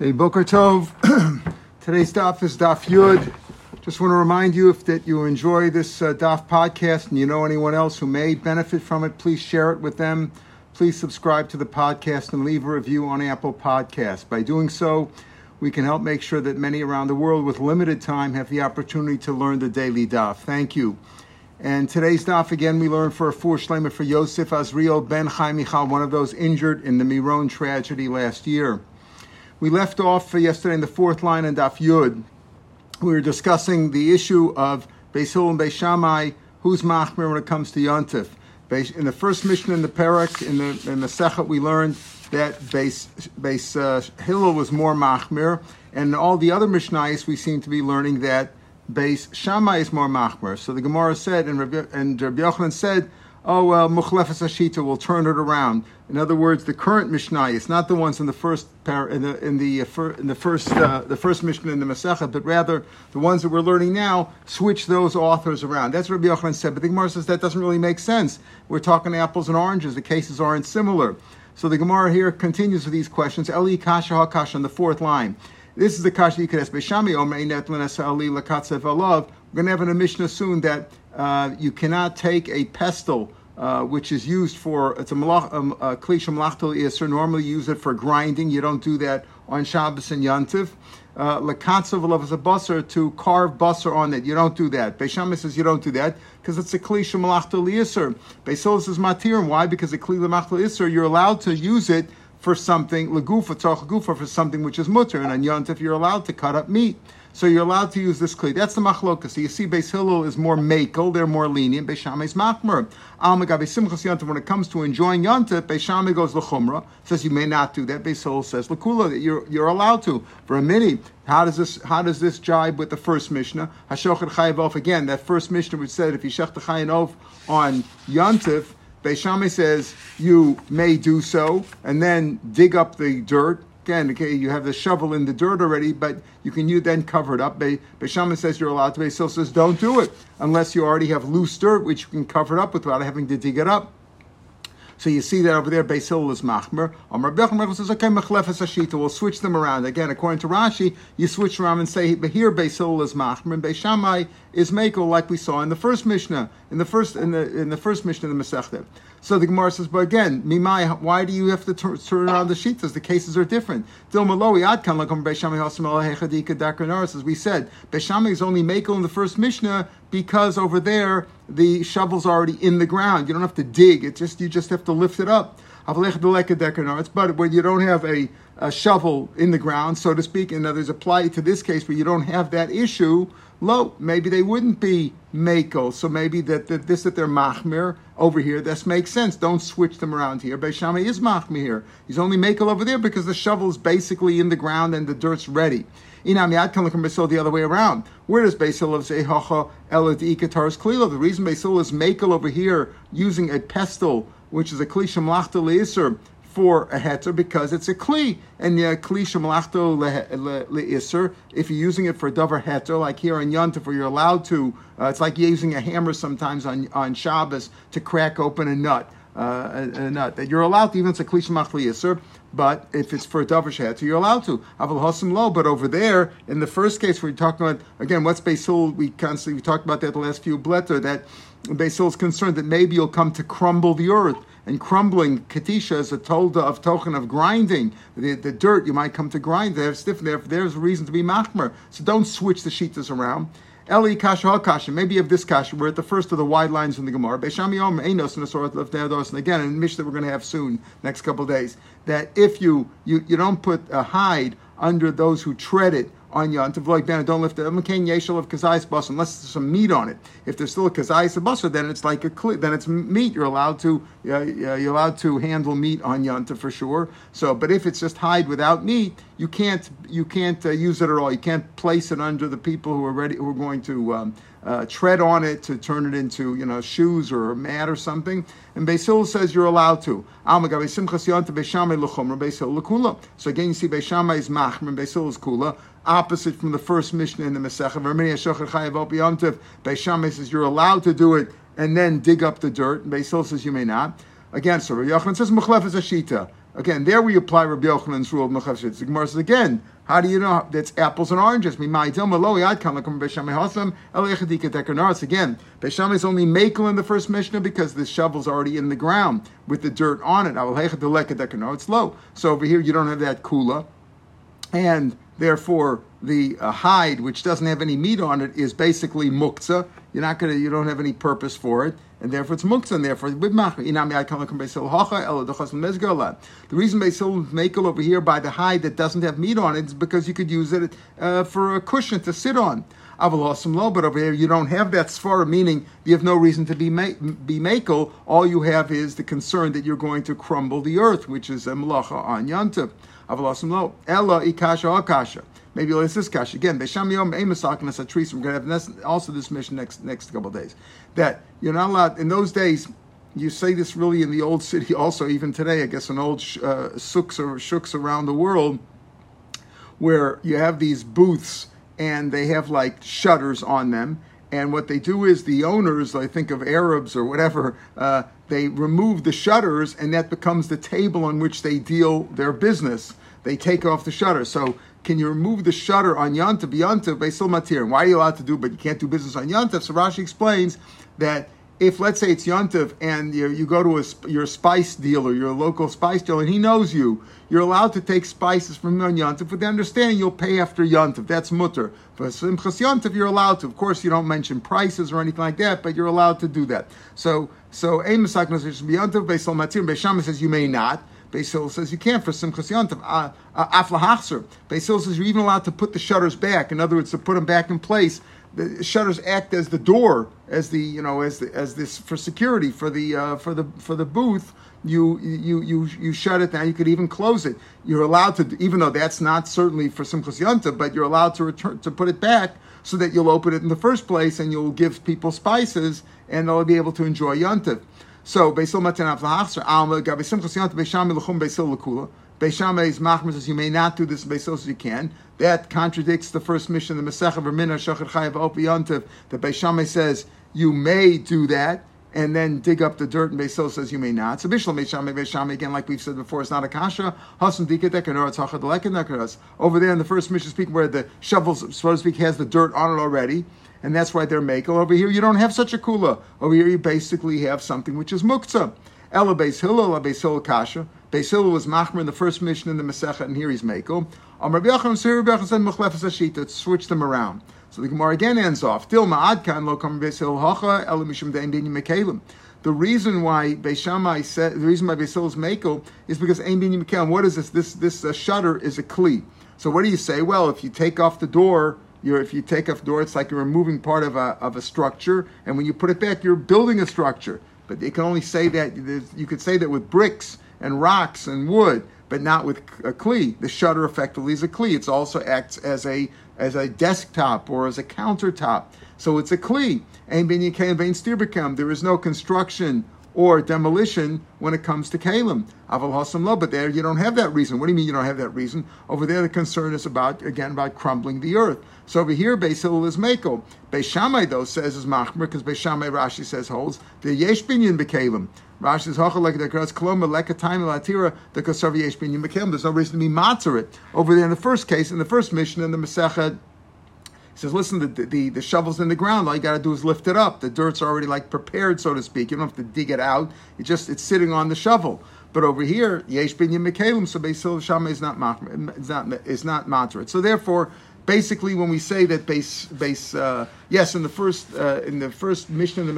Hey, Boker Tov. Today's daf is Daf Yud. Just want to remind you that you enjoy this daf podcast and you know anyone else who may benefit from it, please share it with them. Please subscribe to the podcast and leave a review on Apple Podcasts. By doing so, we can help make sure that many around the world with limited time have the opportunity to learn the daily daf. Thank you. And today's daf, again, we learn for a full shlema for Yosef Azriel ben Chai Michal, one of those injured in the Miron tragedy last year. We left off yesterday in the fourth line in Daf Yud. We were discussing the issue of Beis Hillel and Beis Shammai, who's Machmir when it comes to Yontif. In the first Mishnah in the Perek, in the Sechet, we learned that Beis Hillel was more Machmir, and in all the other Mishnayos, we seem to be learning that Beis Shammai is more Machmir. So the Gemara said, and Rabbi Yochanan said, oh, well, Mukhlefes Hashita will turn it around. In other words, the current Mishnayos, not the ones in the first Mishnah in the Masechah, but rather the ones that we're learning now, switch those authors around. That's what Rabbi Yochanan said. But the Gemara says that doesn't really make sense. We're talking apples and oranges. The cases aren't similar. So the Gemara here continues with these questions. Eli Kasha HaKasha on the fourth line. This is the Kasha Yikedes Beshami Omeinet Lenes Ali Lakatsev Alav. We're going to have in a Mishnah soon that you cannot take a pestle which is used for, it's a kli shemalachto iser, normally use it for grinding. You don't do that on Shabbos and Yontif. Lekatzav alav is a basar, to carve basar on it. You don't do that. Beis Shammai says you don't do that because it's a kli shemalachto iser. Beis Hillel says matirim. Why? Because a kli shemalachto iser, you're allowed to use it for something, legufa, tzarech gufa, for something which is mutter. And on Yontif, you're allowed to cut up meat. So you're allowed to use this kli. That's the machlokas. So you see, Beis Hillel is more makel; they're more lenient. Beis Shammai is machmer. When it comes to enjoying Yontif, Beis Shammai goes l'chumra, says you may not do that. Beis Hillel says l'kula, that you're allowed to. For a mini, how does this jibe with the first Mishnah? Hashochad chayav of, again, that first Mishnah which said if you shech the chayin of on Yontif, Beis Shammai says you may do so, and then dig up the dirt. Again, okay, you have the shovel in the dirt already, but you then cover it up. Beis Shammai says you're allowed to. Beis Hillel says don't do it unless you already have loose dirt, which you can cover it up without having to dig it up. So you see that over there, Beis Hillel is machmer. Rabbi Yochanan says, okay, mechlefes hashita, we'll switch them around. Again, according to Rashi, you switch around and say, but here Beis Hillel is machmer and Beis Shammai is makel, like we saw in the first Mishnah, in the first Mishnah of the Masechta. So the Gemara says, but again, Mimai, why do you have to turn around the shitas? The cases are different. As we said, Beis Shammai is only makel in the first Mishnah because over there the shovel's already in the ground. You don't have to dig. You just have to lift it up. But when you don't have a shovel in the ground, so to speak, and others apply to this case where you don't have that issue, lo, maybe they wouldn't be makel. So maybe that they're machmir over here, this makes sense. Don't switch them around here. Beis Shammai is machmir here. He's only makel over there because the shovel is basically in the ground and the dirt's ready. Inami Adkan Lakham Basil the other way around. Where does Beis Hillel say Hocha Elad Ikatar's Klilo? The reason Beis Hillel is makel over here using a pestle, which is a kli shemalachto leiser for a heter, because it's a kli, and the kli shemalachto leiser, if you're using it for davar heter, like here in Yontif, where you're allowed to, it's like using a hammer sometimes on Shabbos to crack open a nut that you're allowed to, even it's a kli shemalachto leiser. But if it's for a davar heter, you're allowed to. Avol hasim lo. But over there, in the first case, we're talking about, again, what's Beis Hillel? We talked about that the last few bletter, that Beis Hillel is concerned that maybe you'll come to crumble the earth. And crumbling, katisha, is a tolda of token of grinding. The dirt, you might come to grind. There's a reason to be machmer. So don't switch the shitas around. Eli kasha hakasha. Maybe you have this kasha. We're at the first of the wide lines in the Gemara. Beis Shammai omer einos nesorat lefneados. And again, in the Mishnah that we're going to have soon, next couple of days, that if you don't put a hide under those who tread it on Yontif, like Ben, don't lift it. Unless there's some meat on it. If there's still a kazayis basar, then it's like then it's meat. You're allowed to handle meat on Yontif for sure. So, but if it's just hide without meat, you can't use it at all. You can't place it under the people who are going to tread on it to turn it into shoes or a mat or something. And Beis Hillel says you're allowed to. So again, you see Beis Shammai is machmer and Beis Hillel is kula. Opposite from the first Mishnah in the Masechah. Beis Shammai says you're allowed to do it and then dig up the dirt. And Beis Hillel says you may not. Again, so Rabbi Yochanan says mechlefes hashita. Again, there we apply Rabbi Yochanan's rule of Mechashitz. The Gemara says again, how do you know that's apples and oranges? Again, Beishamai is only makel in the first Mishnah because the shovel's already in the ground with the dirt on it. It's low. So over here you don't have that kula. And therefore the hide, which doesn't have any meat on it, is basically muktzah. You don't have any purpose for it, and therefore it's muktzah, and therefore the reason Beisil makel over here by the hide that doesn't have meat on it is because you could use it for a cushion to sit on. But over here you don't have that svara, meaning you have no reason to be makel. All you have is the concern that you're going to crumble the earth, which is a melacha on Yantav. Ella ikasha akasha. Maybe let's this kasha again. Beishamiyom emasaknas atris. We're going to have also this mission next couple of days. That you're not allowed in those days. You say this really in the old city also, even today. I guess in old suks or shuks around the world, where you have these booths and they have like shutters on them. And what they do is the owners, I think of Arabs or whatever, they remove the shutters, and that becomes the table on which they deal their business. They take off the shutter. So can you remove the shutter on Yantav? Yantav, Beisil Matir. And why are you allowed to do, but you can't do business on Yantav? So Rashi explains that if, let's say, it's Yantav and you go to your spice dealer, your local spice dealer, and he knows you, you're allowed to take spices from him on Yantav with the understanding you'll pay after Yantav. That's mutter. For Simchas Yantav, you're allowed to. Of course, you don't mention prices or anything like that, but you're allowed to do that. So Amisak Nazir Yantav, Beisil Matir, Beis Shammai says you may not. Beis Hillel says you can't for Simchas Yantav. Aflahachser. Beis Hillel says you're even allowed to put the shutters back. In other words, to put them back in place. The shutters act as the door, as this for security for the booth. You shut it down. You could even close it. You're allowed to, even though that's not certainly for Simchas Yantav, but you're allowed to return to put it back so that you'll open it in the first place and you'll give people spices and they'll be able to enjoy Yantav. So Beisil Matan Aflahachser Alma Gabi Simchas Yantav Beisham Lachum Beisil Lakula. Beis Shammai's machmir says you may not do this, Beis Hillel says you can. That contradicts the first mission, the Masechah Verminah Shachar Chayav Opi Yantav, that Beis Shammai says you may do that and then dig up the dirt, and Beis Hillel says you may not. So Bishlam Beis Shammai, again, like we've said before, it's not a kasha. Over there in the first mission, speaking where the shovel, so to speak, has the dirt on it already, and that's why they're makel. Over here, you don't have such a kula. Over here, you basically have something which is muktzah. Ela Beis Hillel, la Beis Hillel kasha. Beis Hillel was machmer in the first mission in the Masechah, and here he's mekel. Rabbi Yochanan said mechlefes hashita. Switch them around. So the Gemara again ends off. The reason why Beis Hillel is mekel is because ein bini mekelim. What is this? This shutter is a kli. So what do you say? Well, if you take off the door. If you take off the door, it's like you're removing part of a structure, and when you put it back, you're building a structure. But you can only say that, you could say that with bricks and rocks and wood, but not with a kli. The shutter effectively is a kli. It also acts as a desktop or as a countertop. So it's a kli. There is no construction or demolition when it comes to Kalim. Aval Hasam Lo, but there you don't have that reason. What do you mean you don't have that reason? Over there the concern is about crumbling the earth. So over here Beis Hillel is mekel. Beis Shammai though says is machmer, because Beis Shammai Rashi says holds the yesh binyan b'kalim. Rashi says hochel like the kras koloma lekatayim latira the kasav yesh binyan b'kalim. There's no reason to be matzer it. Over there in the first case, in the first mission in the Masechah, he says, listen, the shovel's in the ground. All you got to do is lift it up. The dirt's already like prepared, so to speak. You don't have to dig it out. It's sitting on the shovel. But over here, Yesh Binyan Mekalim, so Beis Hillel Shammai is not moderate. So therefore, basically, when we say that in the first Mishnah in the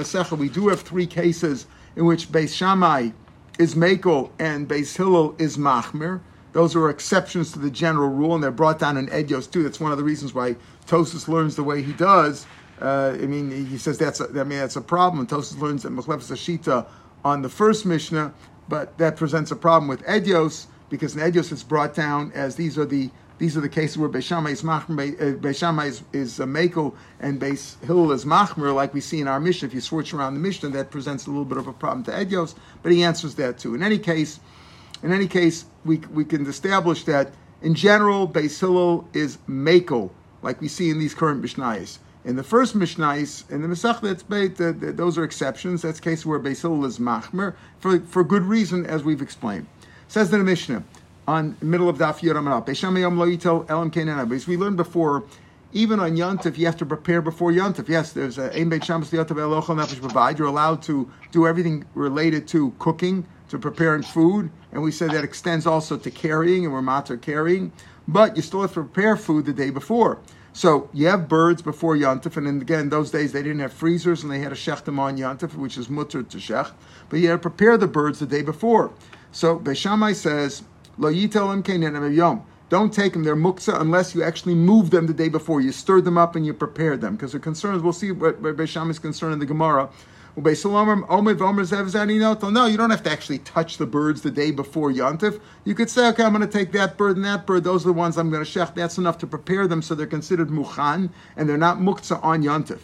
Masechah, we do have three cases in which Beis Shammai is mekel and Beis Hillel is machmir. Those are exceptions to the general rule, and they're brought down in Edyos too. That's one of the reasons why Tosfos learns the way he does. He says that's a problem. Tosfos learns that Mechlefes Hashita on the first Mishnah, but that presents a problem with Edyos, because in Edyos it's brought down as these are the cases where Beis Shammai is machmer, Beis Shammai is mekel, and Beis Hillel is machmer, like we see in our Mishnah. If you switch around the Mishnah, that presents a little bit of a problem to Edyos, but he answers that too. In any case, we can establish that, in general, Beis Hillel is mekel, like we see in these current Mishnayos. In the first Mishnayos, in the Masechah, those are exceptions. That's the case where Beis Hillel is machmer, for good reason, as we've explained. Says the Mishnah on middle of Daf Yoram Rab. As we learned before, even on Yontif, you have to prepare before Yontif. Yes, there's a Ein Beit Shamas L'Yontif Elochel Nefesh B'Vad. You're allowed to do everything related to cooking, to preparing food, and we said that extends also to carrying, and we're matzah carrying. But you still have to prepare food the day before. So you have birds before Yontif, and then again, those days they didn't have freezers, and they had to shech them on Yontif, which is mutter to shech. But you had to prepare the birds the day before. So Beis Shammai says, Lo yitel em keinenem yom. Don't take them, they're muksa, unless you actually move them the day before. You stirred them up and you prepared them. Because the concerns, we'll see what Beis Shammai is concerned in the Gemara. No, you don't have to actually touch the birds the day before Yontif. You could say, okay, I'm going to take that bird and that bird. Those are the ones I'm going to shech. That's enough to prepare them so they're considered mukhan, and they're not muksa on Yontif.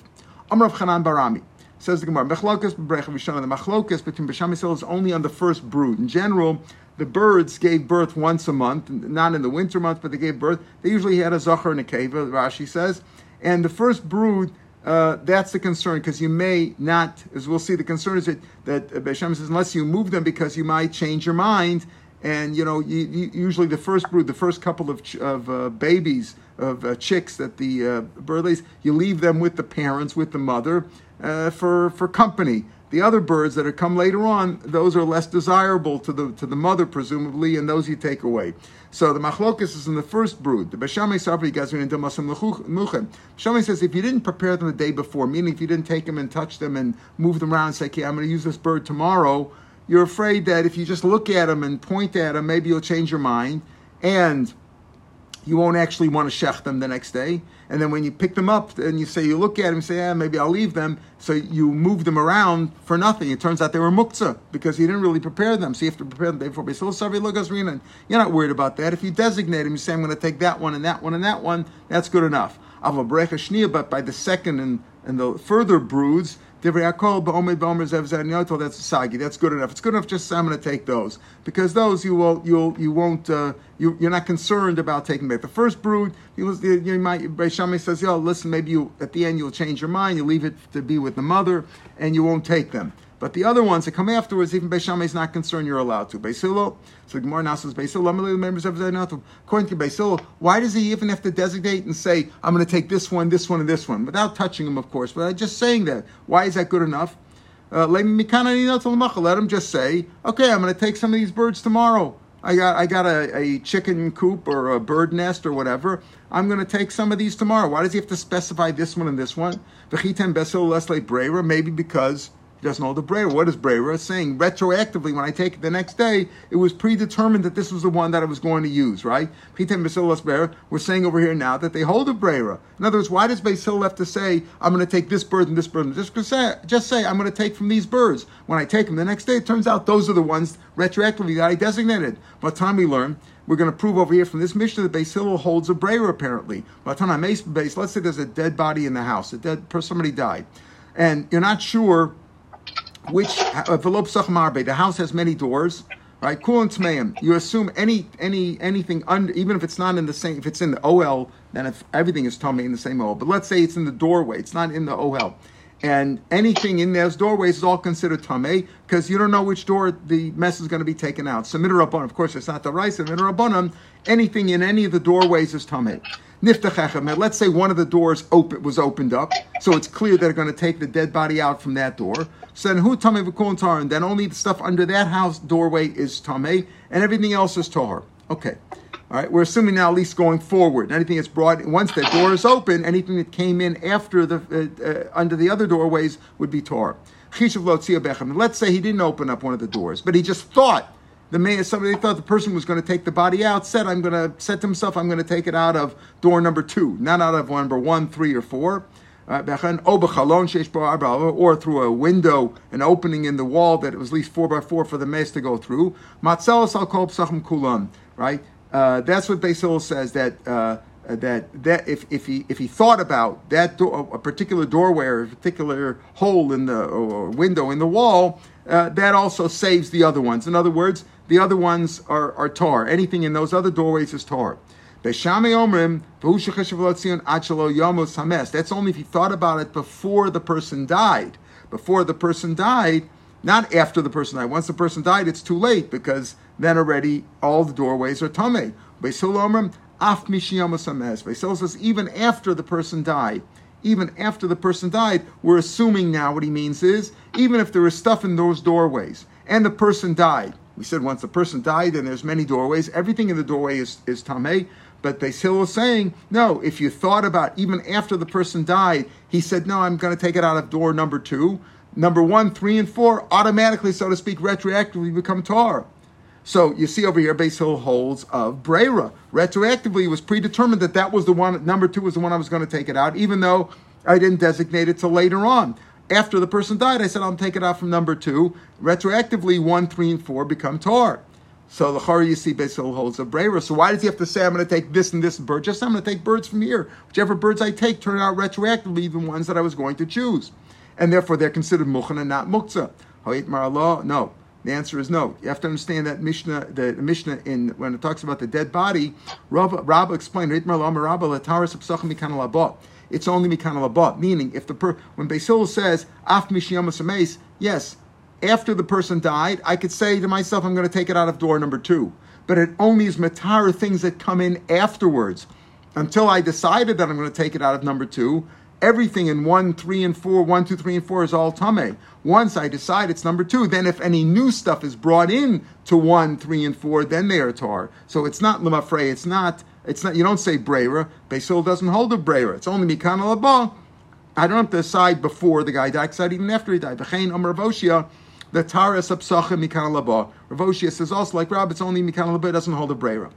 Amrav Chanan Barami. Says the Gemara, Mechlokas b'Brecha Rishona. The Mechlokas between Beis Shammai and Hillel is only on the first brood. In general, the birds gave birth once a month, not in the winter month, but they gave birth. They usually had a zochar and a keva, Rashi says. And the first brood, that's the concern, because you may not, as we'll see, the concern is that Beis Shammai says, unless you move them, because you might change your mind. And, you know, usually the first brood, the first couple of babies, of chicks that the bird lays, you leave them with the parents, with the mother, for company. The other birds that are come later on, those are less desirable to the mother, presumably, and those you take away. So the machlokas is in the first brood. The Beis Shammai says, if you didn't prepare them the day before, meaning if you didn't take them and touch them and move them around and say, okay, I'm going to use this bird tomorrow, you're afraid that if you just look at them and point at them, maybe you'll change your mind, and you won't actually want to shech them the next day. And then when you pick them up and you say, you look at them, you say, yeah, maybe I'll leave them. So you move them around for nothing. It turns out they were muktzah because you didn't really prepare them. So you have to prepare them the day before. You're not worried about that. If you designate them, you say, I'm going to take that one and that one and that one. That's good enough. But by the second and the further broods, that's sagi. That's good enough. It's good enough. Just I'm going to take those because those you're not concerned about taking back. The first brood, Beis Shammai says, "Yo, listen, maybe you at the end you'll change your mind. You leave it to be with the mother, and you won't take them." But the other ones that come afterwards, even Beis Shammai is not concerned. You're allowed to. Beis Hillel. So Gemara now says, Beis Hillel. According to Beis Hillel, why does he even have to designate and say, "I'm going to take this one, this one, and this one," without touching them, of course, but just saying that? Why is that good enough? Let him just say, "Okay, I'm going to take some of these birds tomorrow. I got a chicken coop or a bird nest or whatever. I'm going to take some of these tomorrow." Why does he have to specify this one and this one? Maybe because he doesn't know the Breira. What is Breira? It's saying retroactively, when I take it the next day, it was predetermined that this was the one that I was going to use, right? We're saying over here now that they hold a Breira. In other words, why does Beis Hillel have to say, I'm going to take this bird and this bird? Just say, I'm going to take from these birds. When I take them the next day, it turns out those are the ones retroactively that I designated. By the time we learn, we're going to prove over here from this Mishnah that Beis Hillel holds a Breira apparently. By the time I make base, let's say there's a dead body in the house, somebody died, and you're not sure which the house has many doors, right? Kulan Tmeim. You assume anything under, even if it's not in the same. If it's in the OL, then if everything is tummy in the same OL. But let's say it's in the doorway. It's not in the OL, and anything in those doorways is all considered tamei because you don't know which door the mess is going to be taken out. So midrash rabbanon, of course, it's not the rice. Midrash rabbanon, anything in any of the doorways is tamei. Niftachachem. Let's say one of the doors was opened up, so it's clear they're going to take the dead body out from that door. So then who tamei v'kulan taharin? Then only the stuff under that house doorway is tamei, and everything else is tahor. Okay. All right, we're assuming now, at least going forward, anything that's brought, once that door is open, anything that came in after the under the other doorways would be tar. Let's say he didn't open up one of the doors, but he just thought the person was going to take the body out. I'm going to take it out of door number 2, not out of number 1, 3, or 4. Or through a window, an opening in the wall that it was at least 4 by 4 for the mace to go through. Right. That's what Beis Hillel says that if he thought about that door, a particular doorway or a particular hole in the or window in the wall, that also saves the other ones. In other words, the other ones are tar. Anything in those other doorways is tar. That's only if he thought about it before the person died. Not after the person died. Once the person died, it's too late, because then already all the doorways are tamei. Beis Hillel omrim, af mishiyam usames. Beis Hillel says, even after the person died, we're assuming now what he means is, even if there is stuff in those doorways, and the person died. We said once the person died, then there's many doorways. Everything in the doorway is tamei. But Beis Hillel is saying, no, if you thought about even after the person died, he said, no, I'm going to take it out of door number 2. Number 1, 3, and 4 automatically, so to speak, retroactively become tar. So you see over here, Beis Hillel holds of Breira. Retroactively, it was predetermined that was the one, number 2 was the one I was going to take it out, even though I didn't designate it till later on. After the person died, I said, I'll take it out from number 2. Retroactively, 1, 3, and 4 become tar. So the Chari, you see, Beis Hillel holds of Breira. So why does he have to say, I'm going to take this and this bird? Just, I'm going to take birds from here. Whichever birds I take turn out retroactively the ones that I was going to choose. And therefore, they're considered mukhana and not muktzah. Ha'it mar'allah? No. The answer is no. You have to understand that Mishnah, when it talks about the dead body, Rabbah explained, ha'it mar'allah mar'abah lataris absachim mikan labah. It's only mikan labah. Meaning, if when Beis Hillel says, af mishiyam asameis, yes, after the person died, I could say to myself, I'm going to take it out of door number 2. But it only is matar things that come in afterwards. Until I decided that I'm going to take it out of number 2, everything in 1, 3, and 4 is all tamei. Once I decide it's number 2, then if any new stuff is brought in to 1, 3, and 4, then they are tar. So it's not lemafrei. It's not. You don't say breira. Beis Hillel doesn't hold a breira. It's only mikan labah. I don't have to decide before the guy died. I decide even after he died. V'chein amar Rav Oshia, the taras apsachim mikan labah. Rav Oshia says also like Rab, it's only mikan labah. It doesn't hold a breira,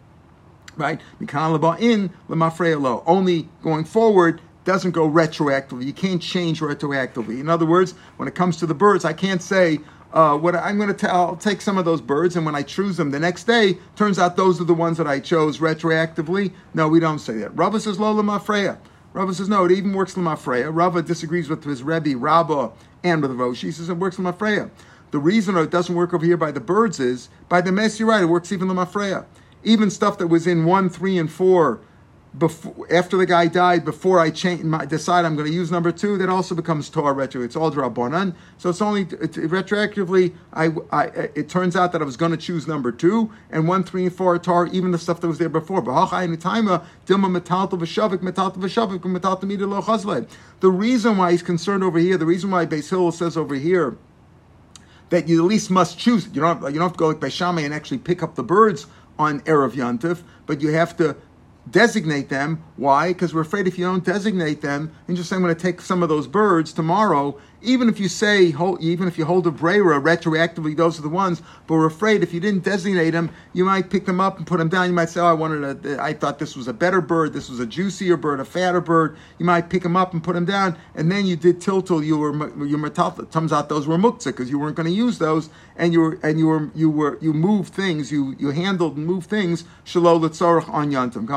right? Mikan labah in lemafrei lo. Only going forward. Doesn't go retroactively. You can't change retroactively. In other words, when it comes to the birds, I can't say what I'm going to tell. I'll take some of those birds, and when I choose them the next day, turns out those are the ones that I chose retroactively. No, we don't say that. Rava says lo lemafreya. Rava says no, it even works lemafreya. Rava disagrees with his Rebbe, Rabbah, and with Rosh. He says it works lemafreya. The reason it doesn't work over here by the birds is by the Mesurah. It works even lemafreya. Even stuff that was in 1, 3, and 4. Before, after the guy died, before I decide I'm going to use number 2, that also becomes tar retro. It's all drabonan. So it's only retroactively. It turns out that I was going to choose number 2 and 1, 3, and 4 are tar, even the stuff that was there before. The reason why he's concerned over here, the reason why Beis Hillel says over here that you at least must choose it. You don't have to go like Beis Shammai and actually pick up the birds on erev yontif, but you have to designate them. Why? Because we're afraid if you don't designate them, and just say I'm going to take some of those birds tomorrow, even if you hold a breira retroactively, those are the ones. But we're afraid if you didn't designate them, you might pick them up and put them down. You might say, oh, I thought this was a better bird, this was a juicier bird, a fatter bird. You might pick them up and put them down, and then you did tiltul. It turns out those were muktzah because you weren't going to use those, and you handled and moved things shelo letzorach on yantam.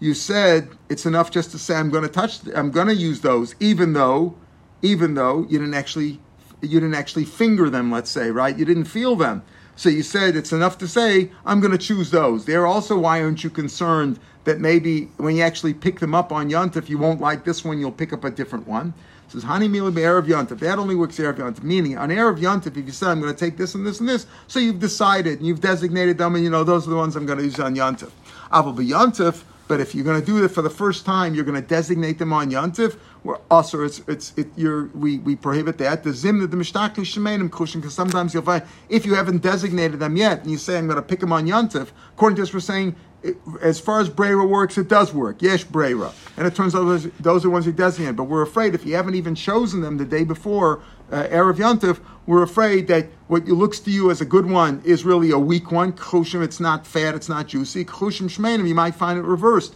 You said it's enough just to say I'm going to use those, even though you didn't actually finger them, let's say, right? You didn't feel them. So you said it's enough to say I'm going to choose those. There also, why aren't you concerned that maybe when you actually pick them up on Yontif, if you won't like this one, you'll pick up a different one? It says Hani Mila Erev Yontif. That only works Erev Yontif. Meaning on Erev Yontif, if you say I'm going to take this and this and this, so you've decided and you've designated them, and you know those are the ones I'm going to use on Yontif. Avul B'Yontif. But if you're going to do it for the first time, you're going to designate them on Yontif. Where also we prohibit that. The zimna the mishtakli shemenim kushin, because sometimes you'll find if you haven't designated them yet, and you say I'm going to pick them on Yontif. According to this, we're saying as far as breira works, it does work. Yesh breira, and it turns out those are ones you designate. But we're afraid if you haven't even chosen them the day before erev Yontif, we're afraid that what looks to you as a good one is really a weak one. Kchushim, it's not fat, it's not juicy. Kchushim shmeinim, you might find it reversed.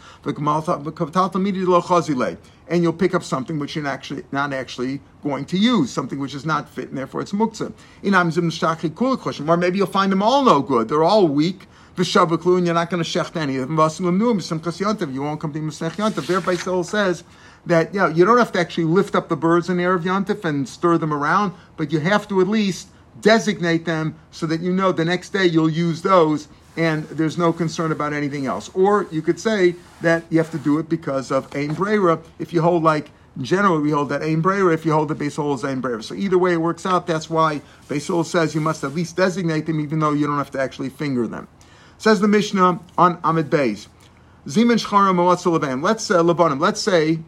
And you'll pick up something which you're not actually going to use, something which is not fit, and therefore it's muktzah. Or maybe you'll find them all no good. They're all weak. And you're not going to shecht any of them. You won't come to Masech Yontif. There Beis Hillel says that you don't have to actually lift up the birds in Erev Yontif and stir them around, but you have to at least designate them so that you know the next day you'll use those and there's no concern about anything else. Or you could say that you have to do it because of Ein Breira. If you hold like Generally, we hold that ein breira. If you hold that Beis Hillel is ein breira, so either way it works out. That's why Beis Hillel says you must at least designate them, even though you don't have to actually finger them. Says the Mishnah on Amid Beis, Ziman Shcharim Moatzul Levanim. Let's say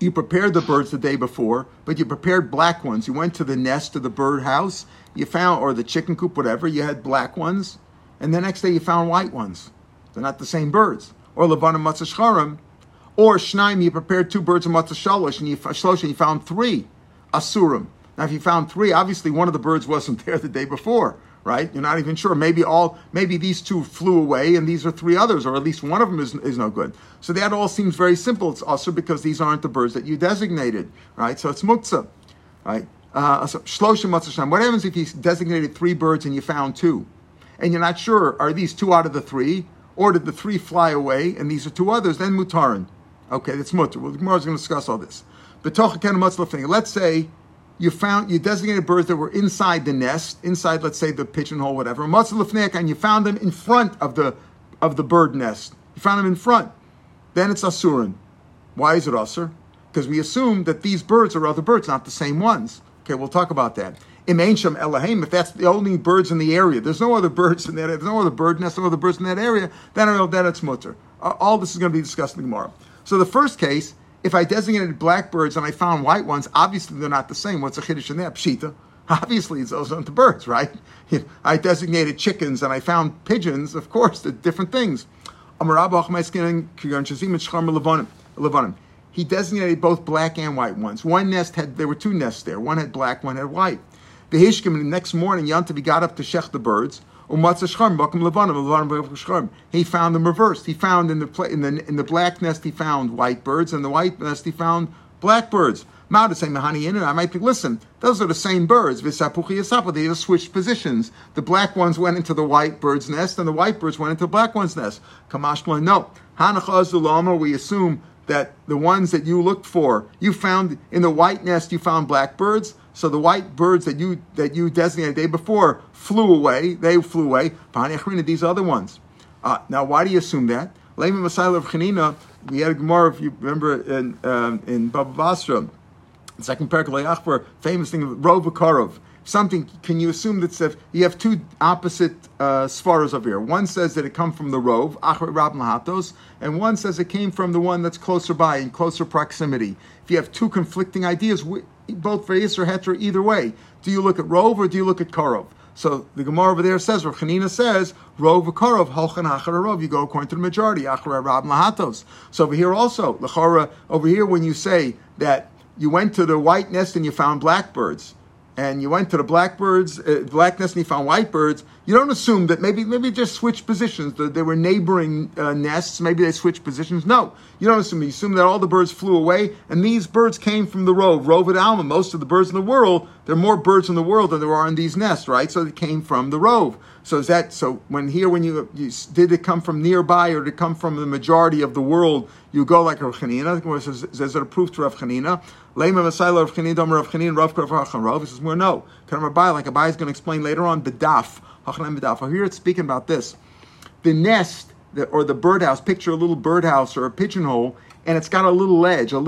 you prepared the birds the day before, but you prepared black ones. You went to the nest of the bird house, you found, or the chicken coop, whatever. You had black ones, and the next day you found white ones. They're not the same birds. Or Levanim Matzah Shcharim. Or Shnaim, you prepared two birds of Matzah Shalosh, and you found three Asurim. Now, if you found three, obviously one of the birds wasn't there the day before, right? You're not even sure. Maybe these two flew away, and these are three others, or at least one of them is no good. So that all seems very simple. It's also because these aren't the birds that you designated, right? So it's Muktzah, right? Shlosh and Matzah Shnaim. What happens if you designated three birds and you found two? And you're not sure, are these two out of the three? Or did the three fly away, and these are two others? Then Mutarin. Okay, that's mutter. Well, the Gemara is going to discuss all this. Let's say you designated birds that were inside the nest, inside, let's say, the pigeonhole, whatever, and you found them in front of the bird nest. You found them in front. Then it's asurin. Why is it asur? Because we assume that these birds are other birds, not the same ones. Okay, we'll talk about that. If that's the only birds in the area, there's no other birds in that. There's no other bird nest, no other birds in that area. Then it's mutter. All this is going to be discussed in the Gemara. So the first case, if I designated blackbirds and I found white ones, obviously they're not the same. What's the chiddush in that? Pshita. Obviously those aren't the birds, right? I designated chickens and I found pigeons. Of course, they're different things. He designated both black and white ones. One nest there were two nests there. One had black, one had white. The next morning, Yantavi got up to shech the birds. He found them reversed. He found in the black nest he found white birds, and the white nest he found black birds. I might think, listen, those are the same birds. They just switched positions. The black ones went into the white bird's nest, and the white birds went into the black one's nest. Kamashma, no. We assume that the ones that you looked for, you found in the white nest, you found black birds. So the white birds that you designated the day before flew away. They flew away. These other ones. Now, why do you assume that? Leimim Masayil of Chanina. We had a Gemara, if you remember, in Baba Basra, second Perek Le'achbar, famous thing of Rov V'Karov. Something. Can you assume that you have two opposite svaras over here? One says that it come from the Rov, Achre Rab Lahatos, and one says it came from the one that's closer by in closer proximity. If you have two conflicting ideas, both Ve'is or Heter, either way, do you look at Rov or do you look at Karov? So the Gemara over there says, Rav Chanina says, Rov v'Karov, Halchan Achar Rov. You go according to the majority, Achar Rab Lahatos. So over here also, Lachara, over here when you say that you went to the white nest and you found blackbirds, and you went to the black nest and you found white birds, you don't assume that maybe just switched positions, that they were neighboring nests, maybe they switched positions. No, you don't assume. You assume that all the birds flew away, and these birds came from the Rov et Alma. Most of the birds in the world, there are more birds in the world than there are in these nests, right? So they came from the Rov. So is that, so when you did it come from nearby, or did it come from the majority of the world? You go like Rav Chanina. Is there a proof to Rav Chanina? Leima Masayla Rav Chanina, Dom Rav Chanina, Rav Krav Hachan Rav. He says, well, no. Can Abai, like Abai is going to explain later on, B'daf. Hachanam B'daf. I hear it speaking about this. The nest, or the birdhouse, picture a little birdhouse or a pigeonhole, and it's got a little ledge, a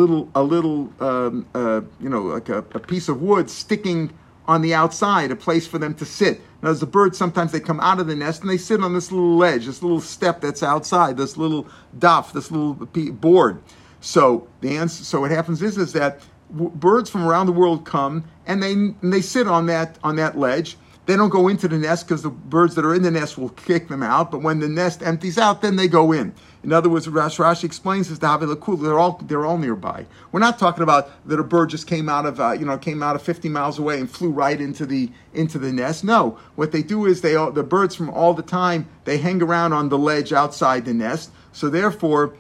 piece of wood sticking on the outside, a place for them to sit. Now, as the birds, sometimes they come out of the nest and they sit on this little ledge, this little step that's outside, this little daf, this little board. So the answer, so what happens is that birds from around the world come and they sit on that ledge. They don't go into the nest because the birds that are in the nest will kick them out. But when the nest empties out, then they go in. In other words, Rashi explains this. They're all nearby. We're not talking about that a bird just came out of 50 miles away and flew right into the nest. No, what they do is the birds from all the time, they hang around on the ledge outside the nest. So therefore,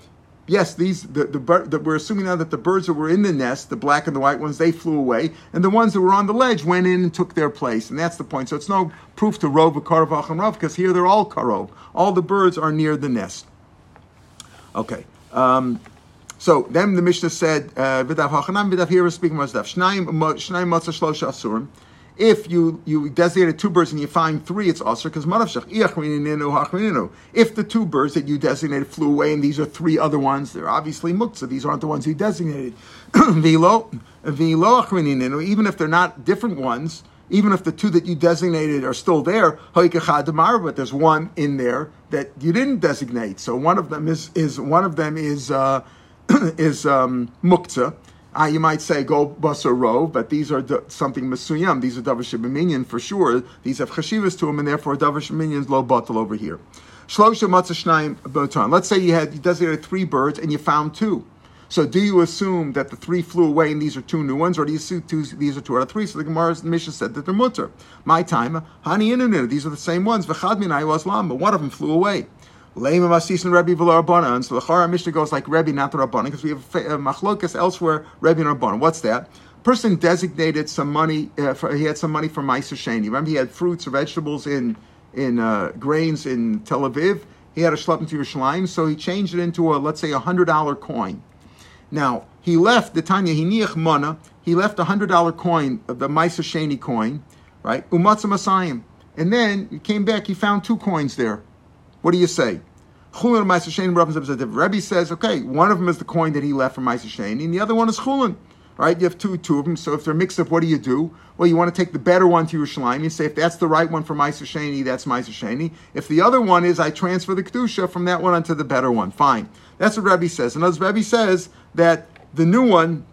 yes, we're assuming now that the birds that were in the nest, the black and the white ones, they flew away, and the ones that were on the ledge went in and took their place, and that's the point. So it's no proof to Rov v'Karov Acham Rav, because here they're all Karov. All the birds are near the nest. Okay. So then the Mishnah said, "V'dav hachanam v'dav here." We're speaking about Shnaim matzah shlosha asurim, If you designated two birds and you find three, it's also because Marav. If the two birds that you designated flew away and these are three other ones, they're obviously muktzah. These aren't the ones you designated. Even if they're not different ones, even if the two that you designated are still there, but there's one in there that you didn't designate. So one of them is muktzah. You might say go basar rov, but these are something mesuyam. These are davar shebeminyan for sure. These have chashivas to them, and therefore davar shebeminyan is lo batal over here. Shlosha matzah shnayim b'tan. Let's say you designated three birds and you found two. So do you assume that the three flew away and these are two new ones, or do you assume these are two out of three? So the Gemara's Mishnah said that they're mutter. My time, hani inunir. These are the same ones. V'chad minai waslam, but one of them flew away. Lema Masis and Rebbe V'lo Rabbanan. So the Chara Mishnah goes like Rebbe, not the Rabbanan, because we have machlokas elsewhere, Rebbe and Rabbanan. What's that? Person designated some money, he had some money for Meiser Sheni. Remember, he had fruits or vegetables in grains in Tel Aviv. He had a shlep into Yerushalayim, so he changed it into, let's say, $100 coin. Now, he left the Tanya, Hiniach Mana, he left a $100 coin, the Meiser Sheni coin, right? Umatzah Masayim. And then he came back, he found two coins there. What do you say? Chulin Meiser Sheni. Rebbe says, okay, one of them is the coin that he left for Meiser Sheni, and the other one is Chulin. Right? You have two of them. So if they're mixed up, what do? Well, you want to take the better one to Yerushalayim. You say, if that's the right one for Meiser Sheni, that's Meiser Sheni. If the other one is, I transfer the Kedusha from that one onto the better one. Fine. That's what Rebbe says. And as Rebbe says that the new one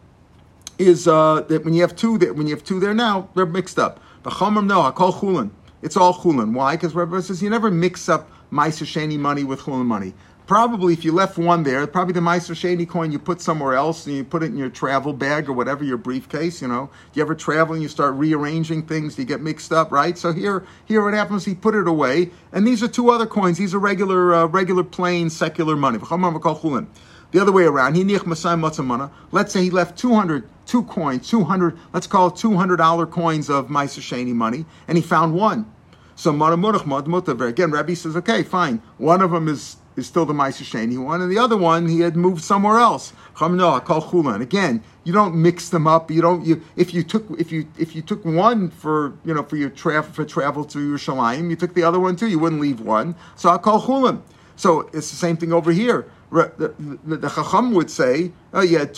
is that when you have two there now, they're mixed up. But Chomrim no, I call Chulin. It's all Chulin. Why? Because Rebbe says you never mix up Meiser Sheni money with Chulin money. Probably if you left one there, probably the Meiser Sheni coin you put somewhere else and you put it in your travel bag or whatever, your briefcase, you know. You ever travel and you start rearranging things, you get mixed up, right? So here what happens, he put it away. And these are two other coins. These are regular plain secular money. The other way around, let's say he left let's call it $200 coins of Meiser Sheni money, and he found one. So again, Rabbi says, okay, fine. One of them is still the Meiser Sheni one, and the other one he had moved somewhere else. Chamnoa, call Chulin. Again, you don't mix them up. You don't. If you took one for travel to Yerushalayim, you took the other one too. You wouldn't leave one. So I call Chulin. So it's the same thing over here. The Chacham would say, oh, you had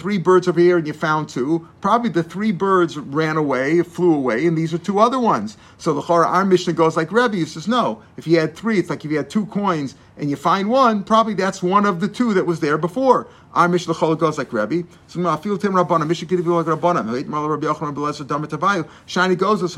three birds over here and you found two. Probably the three birds flew away, and these are two other ones. So the Chara, our Mishnah goes like Rebbe, he says, no, if you had three, it's like if you had two coins and you find one, probably that's one of the two that was there before. Our Mishnah goes like Rebbe. So Shani goes as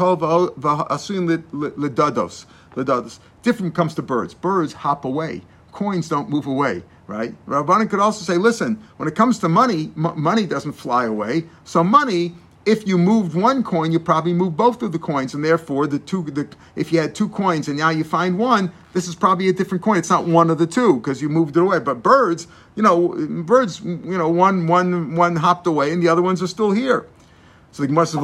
Ledados. Different comes to birds. Birds hop away. Coins don't move away, right? Rabbanan could also say, listen, when it comes to money, money doesn't fly away. So money, if you moved one coin, you probably moved both of the coins, and therefore if you had two coins and now you find one, this is probably a different coin. It's not one of the two because you moved it away. But birds, one hopped away and the other ones are still here. So the Gemara says,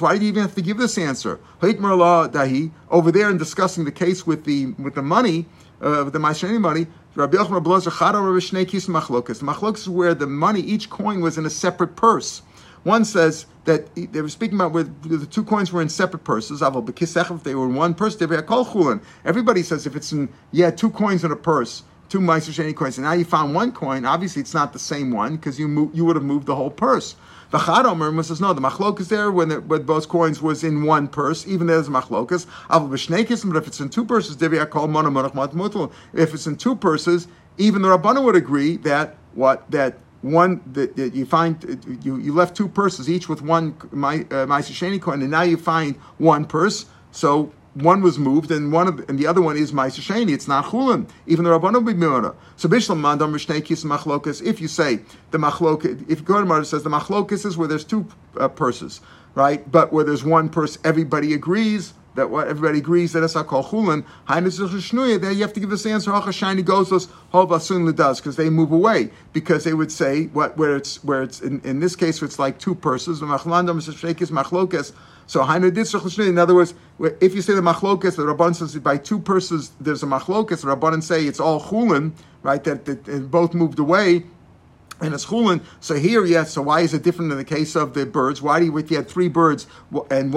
why do you even have to give this answer? Over there in discussing the case with the money, with the Meiser Sheni money, Rabbi Yochanan ben Elazar machlokas. Machlokas is where the money, each coin was in a separate purse. One says that they were speaking about where the two coins were in separate purses. If they were in one purse, they were called chulin. Everybody says if it's in, two coins in a purse, two Meiser Sheni coins, and now you found one coin, obviously it's not the same one, because you would have moved the whole purse. V'chad Omer says, no, the machlokas there, when both coins was in one purse, even there's machlokas, but if it's in two purses, if it's in two purses, even the Rabbanan would agree that you find, you left two purses, each with one Meiser Sheni coin, and now you find one purse, so one was moved, and the other one is Meiser Sheni. It's not Chulin. Even the Rabbanim be Mura. So Bishlam Mandam Rishnei Kis Machlokas. If you say the Machlokas, if Gemara says the Machlokas is where there's two purses, right? But where there's one purse, everybody agrees that it's not called Chulin. There you have to give this answer. Shani goes us Havasun does because they move away because they would say where it's in this case it's like two purses. Machlandam Rishnei Kis Machlokas. So, in other words, if you say the machlokas, the Rabbanan says by two purses there's a machlokas, the Rabbanan say it's all chulin, right, that both moved away, and a schulin. So here, yes. So why is it different in the case of the birds? Why do you, if you had three birds and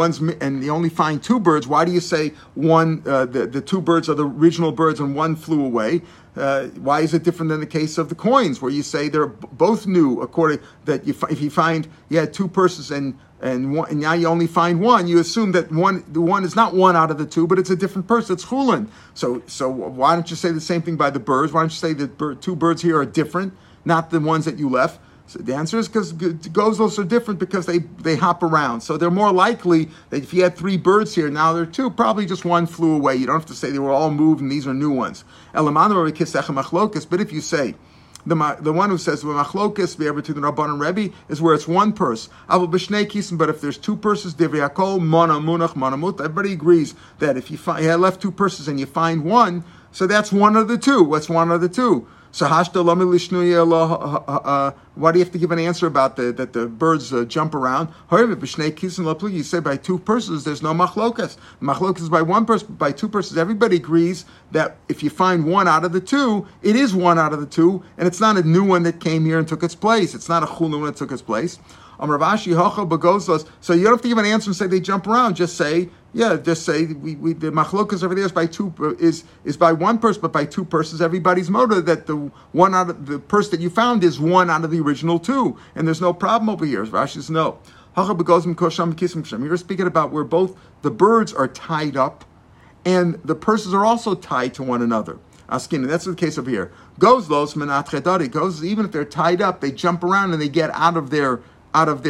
you only find two birds, why do you say one? The two birds are the original birds and one flew away. Why is it different than the case of the coins, where you say they're both new? According that if you find you had two purses and one, and now you only find one, you assume that the one is not one out of the two, but it's a different person. It's chulin. So why don't you say the same thing by the birds? Why don't you say the two birds here are different? Not the ones that you left. So the answer is because gozels are different because they hop around. So they're more likely that if you had three birds here, now there are two, probably just one flew away. You don't have to say they were all moved and these are new ones. But if you say, the one who says, Machlokas, be able to the Rabban and Rebbe, is where it's one purse. But if there's two purses, everybody agrees that if you left two purses and you find one, so that's one of the two. What's one of the two? So why do you have to give an answer about that the birds jump around? You say by two persons, there's no machlokas. Machlokas by one person, by two persons. Everybody agrees that if you find one out of the two, it is one out of the two, and it's not a new one that came here and took its place. It's not a chulun that took its place. So you don't have to give an answer and say they jump around. Just say, the machlokas over there is by two is by one purse, but by two purses everybody's motor that the one out of the purse that you found is one out of the original two, and there's no problem over here. Rashi says no. You're speaking about where both the birds are tied up, and the purses are also tied to one another. Askin, that's the case over here. Gozlos menatchedari goes even if they're tied up, they jump around and they get out of their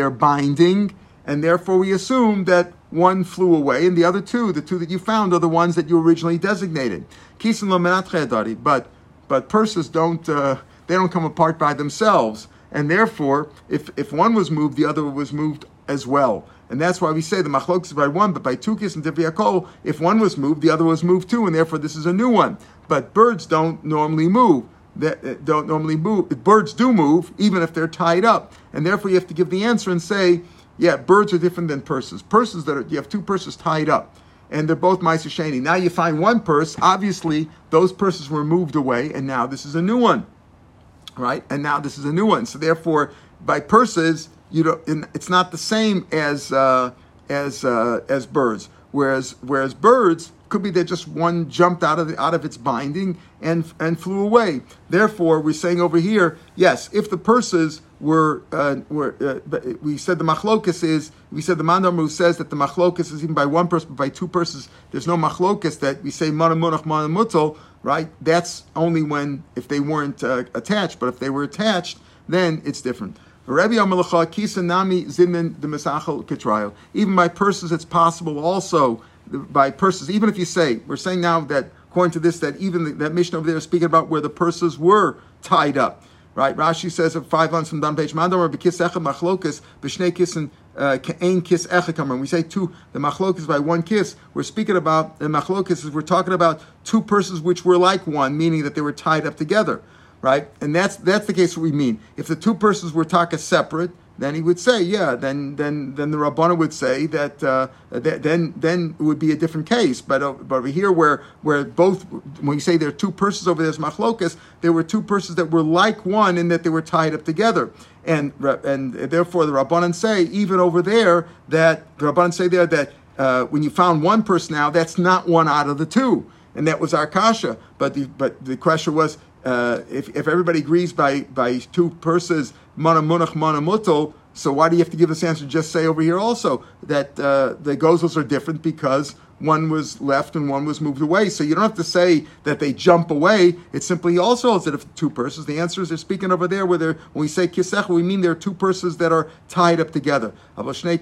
binding, and therefore we assume that one flew away, and the other two, the two that you found, are the ones that you originally designated. But purses don't come apart by themselves, and therefore, if one was moved, the other was moved as well. And that's why we say the machlok is by one, but by two kissim teviyakol, if one was moved, the other was moved too, and therefore this is a new one. But birds don't normally move. Birds do move, even if they're tied up, and therefore you have to give the answer and say, yeah, birds are different than purses. You have two purses tied up, and they're both ma'aser sheni. Now you find one purse. Obviously, those purses were moved away, and now this is a new one, right? So therefore, by purses, it's not the same as birds. Whereas birds could be that just one jumped out of its binding and flew away. Therefore, we're saying over here, yes, if the purses we said the machlokas is, we said the Mandamu says that the machlokas is even by one person, but by two persons, there's no machlokas that we say manamunach manamutal, right? That's only when, if they weren't attached, but if they were attached, then it's different. Even by persons, it's possible also, by persons, even if you say, we're saying now that, according to this, that even that mission over there is speaking about where the purses were tied up. Right, Rashi says of 5 lines from Don Page, Mandomar b'kis echa machlokas b'shnei kisin ke'ain kis echa kamer. When we say two, the machlokas by one kiss, we're speaking about the machlokas. We're talking about two persons which were like one, meaning that they were tied up together. Right, and that's the case. What we mean, if the two persons were taka separate, then he would say, yeah. Then the Rabbana would say that then it would be a different case. But over here, where both, when you say there are two persons over there's machlokas, there were two persons that were like one in that they were tied up together, and therefore the Rabbanan say even over there that the Rabbanan say there that when you found one person now, that's not one out of the two, and that was our kasha. But the question was, if everybody agrees by two purses, mana munach mana mutal, so why do you have to give this answer? Just say over here also that the gozels are different because one was left and one was moved away. So you don't have to say that they jump away. It simply also is that if two purses, the answer is they're speaking over there when we say kisech, we mean there are two purses that are tied up together. This is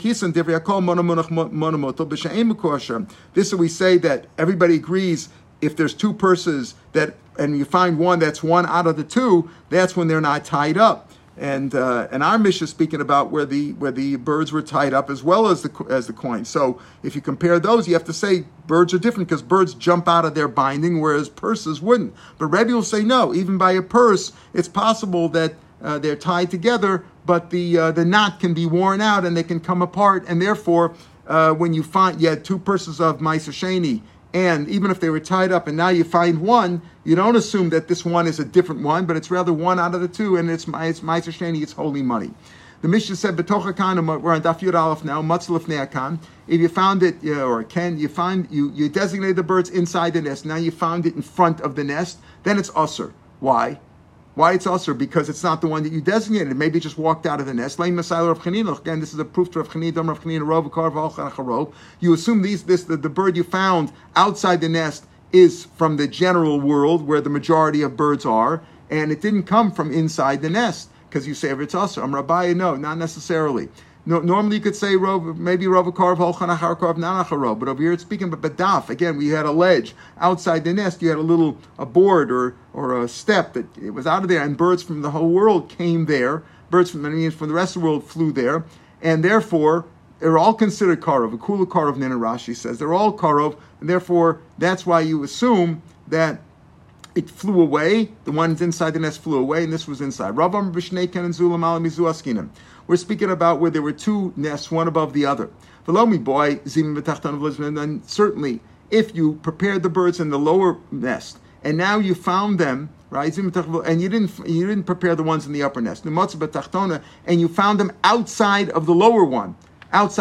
we say that everybody agrees if there's two purses that, and you find one that's one out of the two, that's when they're not tied up. And our Mishnah is speaking about where the birds were tied up as well as the coin. So if you compare those, you have to say birds are different because birds jump out of their binding, whereas purses wouldn't. But Rebbe will say no. Even by a purse, it's possible that they're tied together, but the knot can be worn out and they can come apart. And therefore, when you had two purses of Ma'aser Sheni and even if they were tied up and now you find one, you don't assume that this one is a different one, but it's rather one out of the two, and it's Meiser Sheni, it's holy money. The Mishnah said, B'toch HaKan, we're on Daf Yud Aleph now, Matzal Lifnei HaKan. If you found it, or can, you designate the birds inside the nest, now you found it in front of the nest, then it's usur. Why? Why it's usur? Because it's not the one that you designated. Maybe it just walked out of the nest. Again, this is a proof to Rav Chanina. You assume the bird you found outside the nest is from the general world where the majority of birds are, and it didn't come from inside the nest. Because you say if it's also, I'm Rabbi, no, not necessarily. No, normally you could say maybe Rovakarv, Holchan Acharkarv, Nanacharov, but over here it's speaking. But Badaf, again, we had a ledge outside the nest. You had a board or a step that it was out of there, and birds from the whole world came there. Birds from the rest of the world flew there, and therefore they're all considered karov. A kula karov, Nina Rashi says they're all karov, and therefore that's why you assume that. It flew away, the ones inside the nest flew away, and this was inside. We're speaking about where there were two nests, one above the other. And certainly, if you prepared the birds in the lower nest, and now you found them, right, and you didn't prepare the ones in the upper nest, and you found them outside of the lower one, and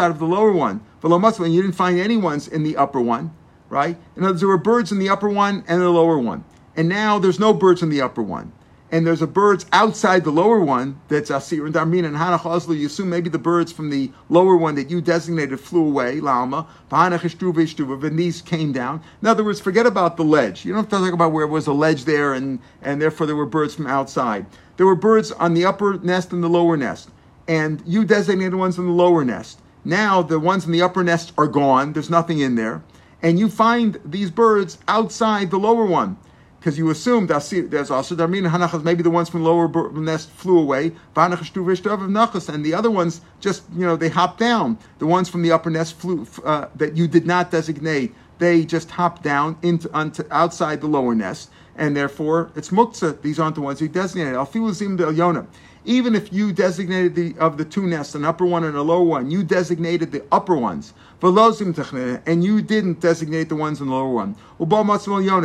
you didn't find any ones in the upper one, right? In other words, there were birds in the upper one and the lower one. And now there's no birds in the upper one. And there's a birds outside the lower one that's Asir and Darmin and Hanach Oslo. You assume maybe the birds from the lower one that you designated flew away, La'alma, V'hanach Ishtruva Ishtruva, and these came down. In other words, forget about the ledge. You don't have to talk about where it was a ledge there and therefore there were birds from outside. There were birds on the upper nest and the lower nest. And you designated ones in the lower nest. Now the ones in the upper nest are gone. There's nothing in there. And you find these birds outside the lower one. Because you assume there's also Darmin Hanachas, maybe the ones from the lower nest flew away, and the other ones just, they hopped down. The ones from the upper nest flew, that you did not designate, they just hopped down onto outside the lower nest, and therefore it's Muktzah. These aren't the ones you designated. Even if you designated of the two nests, an upper one and a lower one, you designated the upper ones, and you didn't designate the ones in the lower one.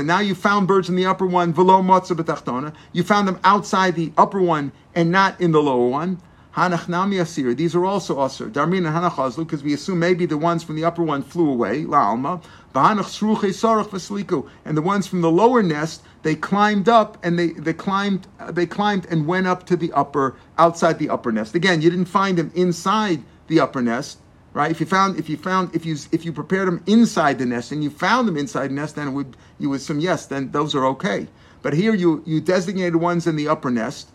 Now you found birds in the upper one, you found them outside the upper one and not in the lower one. These are also asir. Darmin and Hanach Azlu, because we assume maybe the ones from the upper one flew away, La'alma. And the ones from the lower nest, they climbed up and they climbed and went up to the upper, outside the upper nest. Again, you didn't find them inside the upper nest, right? If you prepared them inside the nest and you found them inside the nest, then you would assume yes, then those are okay. But here you designated ones in the upper nest.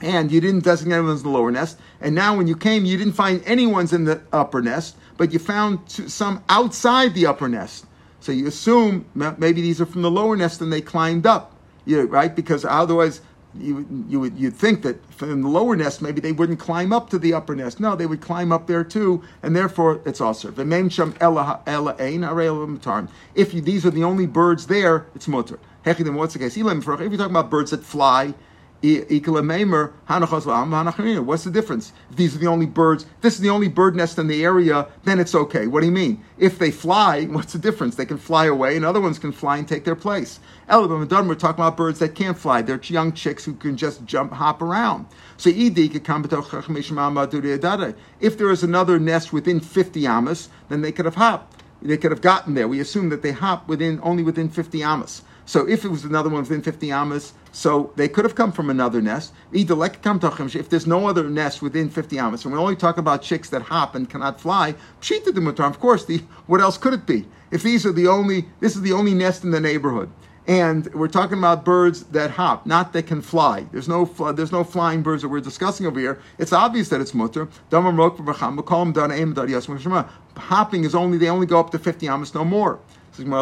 And you didn't designate ones in the lower nest. And now when you came, you didn't find any ones in the upper nest, but you found some outside the upper nest. So you assume maybe these are from the lower nest and they climbed up, right? Because otherwise you'd think that from the lower nest, maybe they wouldn't climb up to the upper nest. No, they would climb up there too, and therefore it's asr. If these are the only birds there, it's mutter. If you're talking about birds that fly, what's the difference? If these are the only birds, this is the only bird nest in the area, then it's okay. What do you mean? If they fly, what's the difference? They can fly away and other ones can fly and take their place. We're talking about birds that can't fly. They're young chicks who can just hop around. So if there is another nest within 50 amas, then they could have hopped. They could have gotten there. We assume that they hopped only within 50 amas. So if it was another one within 50 amas, so they could have come from another nest. If there's no other nest within 50 amas, and we only talk about chicks that hop and cannot fly, of course, what else could it be? If this is the only nest in the neighborhood, and we're talking about birds that hop, not that can fly. There's no flying birds that we're discussing over here. It's obvious that it's mutter. Hopping is they only go up to 50 amas, no more. There is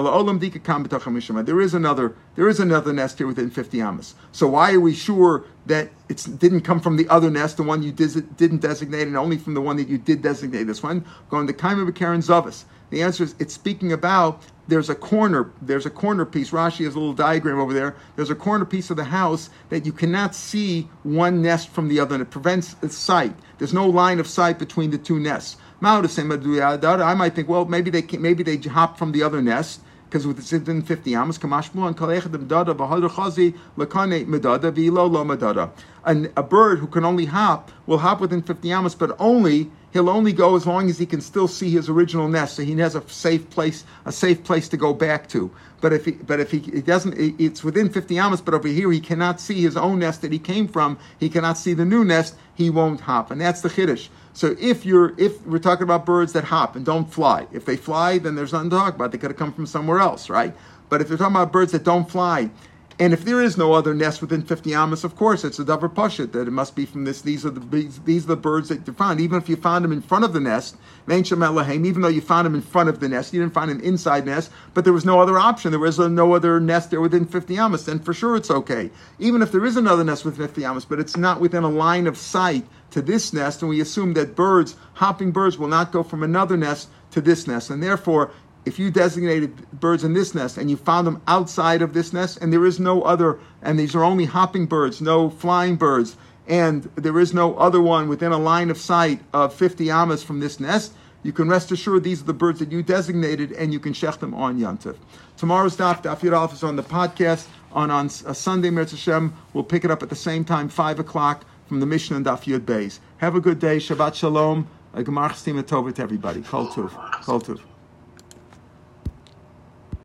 another nest here within 50 amas. So why are we sure that it didn't come from the other nest, the one you didn't designate, and only from the one that you did designate? This one going to Kaima B'Karen Zavis. The answer is it's speaking about there's a corner piece. Rashi has a little diagram over there. There's a corner piece of the house that you cannot see one nest from the other, and it prevents sight. There's no line of sight between the two nests. I might think, well, maybe they hopped from the other nest because with the Sidon 50 Amos, Kamashmul and Kalechad Madada, Bahadr Chazi, Lakane Madada, Vilolo Madada. And a bird who can only hop will hop within 50 Amos, but only he'll only go as long as he can still see his original nest, so he has a safe place to go back to. But if he doesn't, it's within 50 Amos, but over here he cannot see his own nest that he came from. He cannot see the new nest. He won't hop, and that's the chiddush. So if we're talking about birds that hop and don't fly, if they fly, then there's nothing to talk about. They could have come from somewhere else, right? But if you're talking about birds that don't fly, and if there is no other nest within 50 Amos, of course, it's a davar pashut that it must be from this. These are the birds that you found. Even if you found them in front of the nest, even though you found them in front of the nest, you didn't find them inside nest, but there was no other option. There was no other nest there within 50 Amos, then for sure it's okay. Even if there is another nest within 50 Amos, but it's not within a line of sight to this nest, and we assume that birds, hopping birds, will not go from another nest to this nest, and therefore, if you designated birds in this nest and you found them outside of this nest and there is no other, and these are only hopping birds, no flying birds, and there is no other one within a line of sight of 50 Amos from this nest, you can rest assured these are the birds that you designated and you can shech them on Yom Tov. Tomorrow's Daf Yud Aleph is on the podcast on a Sunday, Meretz Hashem. We'll pick it up at the same time, 5 o'clock from the Mishnah and Daf Yud Beis. Have a good day. Shabbat Shalom. A Gemar Stima Tova to everybody. Kol Tov. Kol Tov.